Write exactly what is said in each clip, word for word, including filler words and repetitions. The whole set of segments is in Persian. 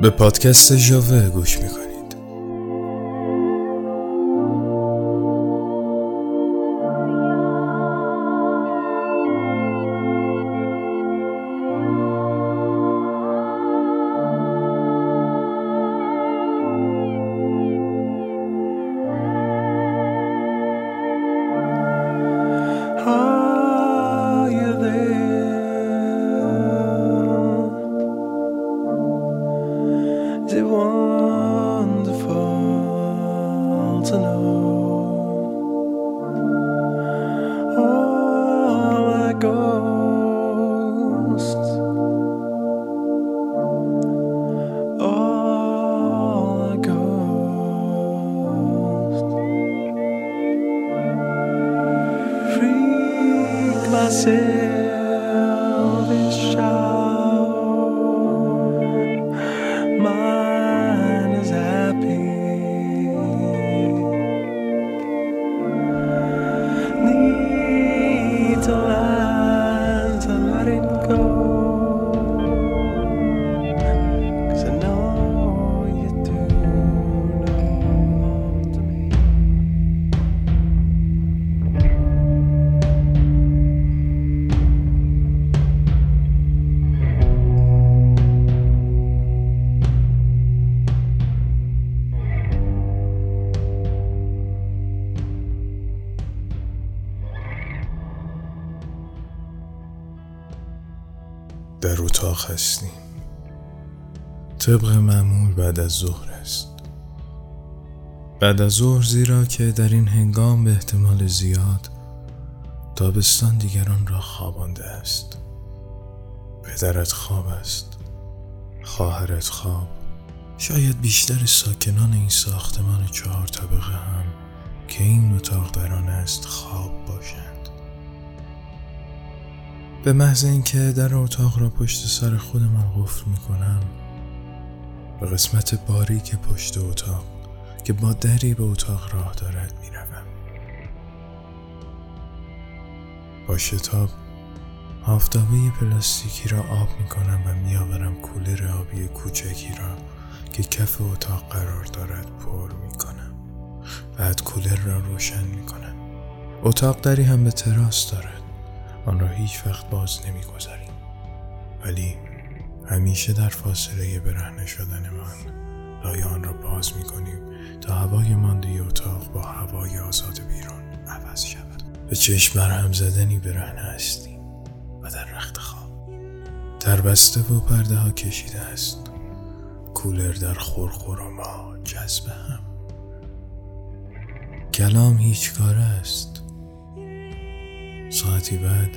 به پادکست ژاوه گوش میکنید. در اتاق هستیم. طبق معمول بعد از ظهر است. بعد از ظهر، زیرا که در این هنگام به احتمال زیاد تابستان دیگران را خوابانده است. پدرت خواب است، خواهرت خواب، شاید بیشتر ساکنان این ساختمان چهار طبقه هم که این اتاق در آن است خواب باشند. به محض این که در اتاق را پشت سر خودمان قفل میکنم، به قسمت باریک پشت اتاق که با دری به اتاق راه دارد میروم. با شتاب آفتابه پلاستیکی را آب میکنم و میآورم کولر آبی کوچکی را که کف اتاق قرار دارد پر میکنم. بعد کولر را روشن میکنم. اتاق دری هم به تراس دارد. آن را هیچ وقت باز نمی‌گذاریم، ولی همیشه در فاصله برهنه شدن من لای آن را باز می‌کنیم تا هوای مانده اتاق با هوای آزاد بیرون عوض شود. به چشم برهم زدنی برهنه هستیم و در رخت خواب دربسته و پرده ها کشیده است. کولر در خورخور و ما جذب هم. کلام هیچ کاره است. ساعتی بعد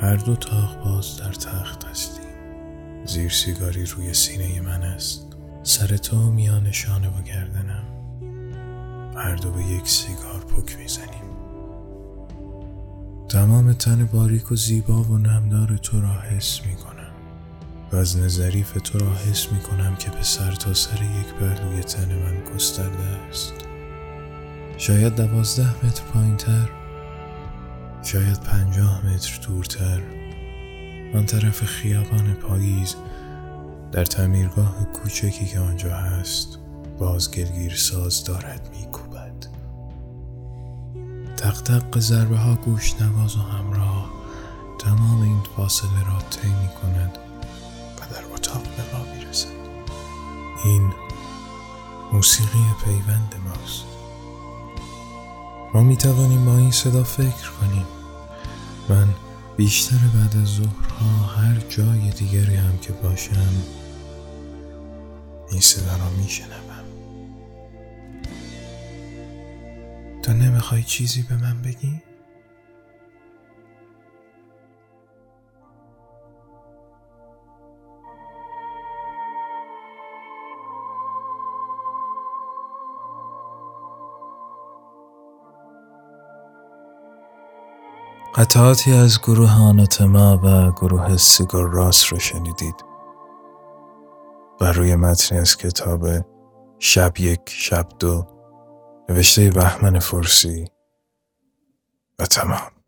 هر دو تاق باز در تخت هستیم. زیر سیگاری روی سینه من است، سر تو میان شانه و گردنم. هر دو به یک سیگار پک میزنیم. تمام تن باریک و زیبا و نمدار تو را حس میکنم. وزن ظریف تو را حس میکنم که به سر تا سر یک پهلوی تن من گسترده است. شاید دوازده متر پایین تر، شاید پنجاه متر دورتر، آن طرف خیابان پاییز، در تعمیرگاه کوچکی که آنجا هست، بازگلگیر ساز دارد میکوبد. تق تق ضربه ها گوش نواز و همراه تمام این فاصله را طی میکند و در اتاق به ما میرسد. این موسیقی پیوند ماست. ما میتوانیم با این صدا فکر کنیم. من بیشتر بعد از ظهرها هر جای دیگری هم که باشم این صدا را میشنوم. تو نمیخوای چیزی به من بگی؟ قطعاتی از گروه آناتما و گروه سیگار راس رو شنیدید. بر روی متنی از کتاب شب یک شب دو نوشته بهمن فرسی و تمام.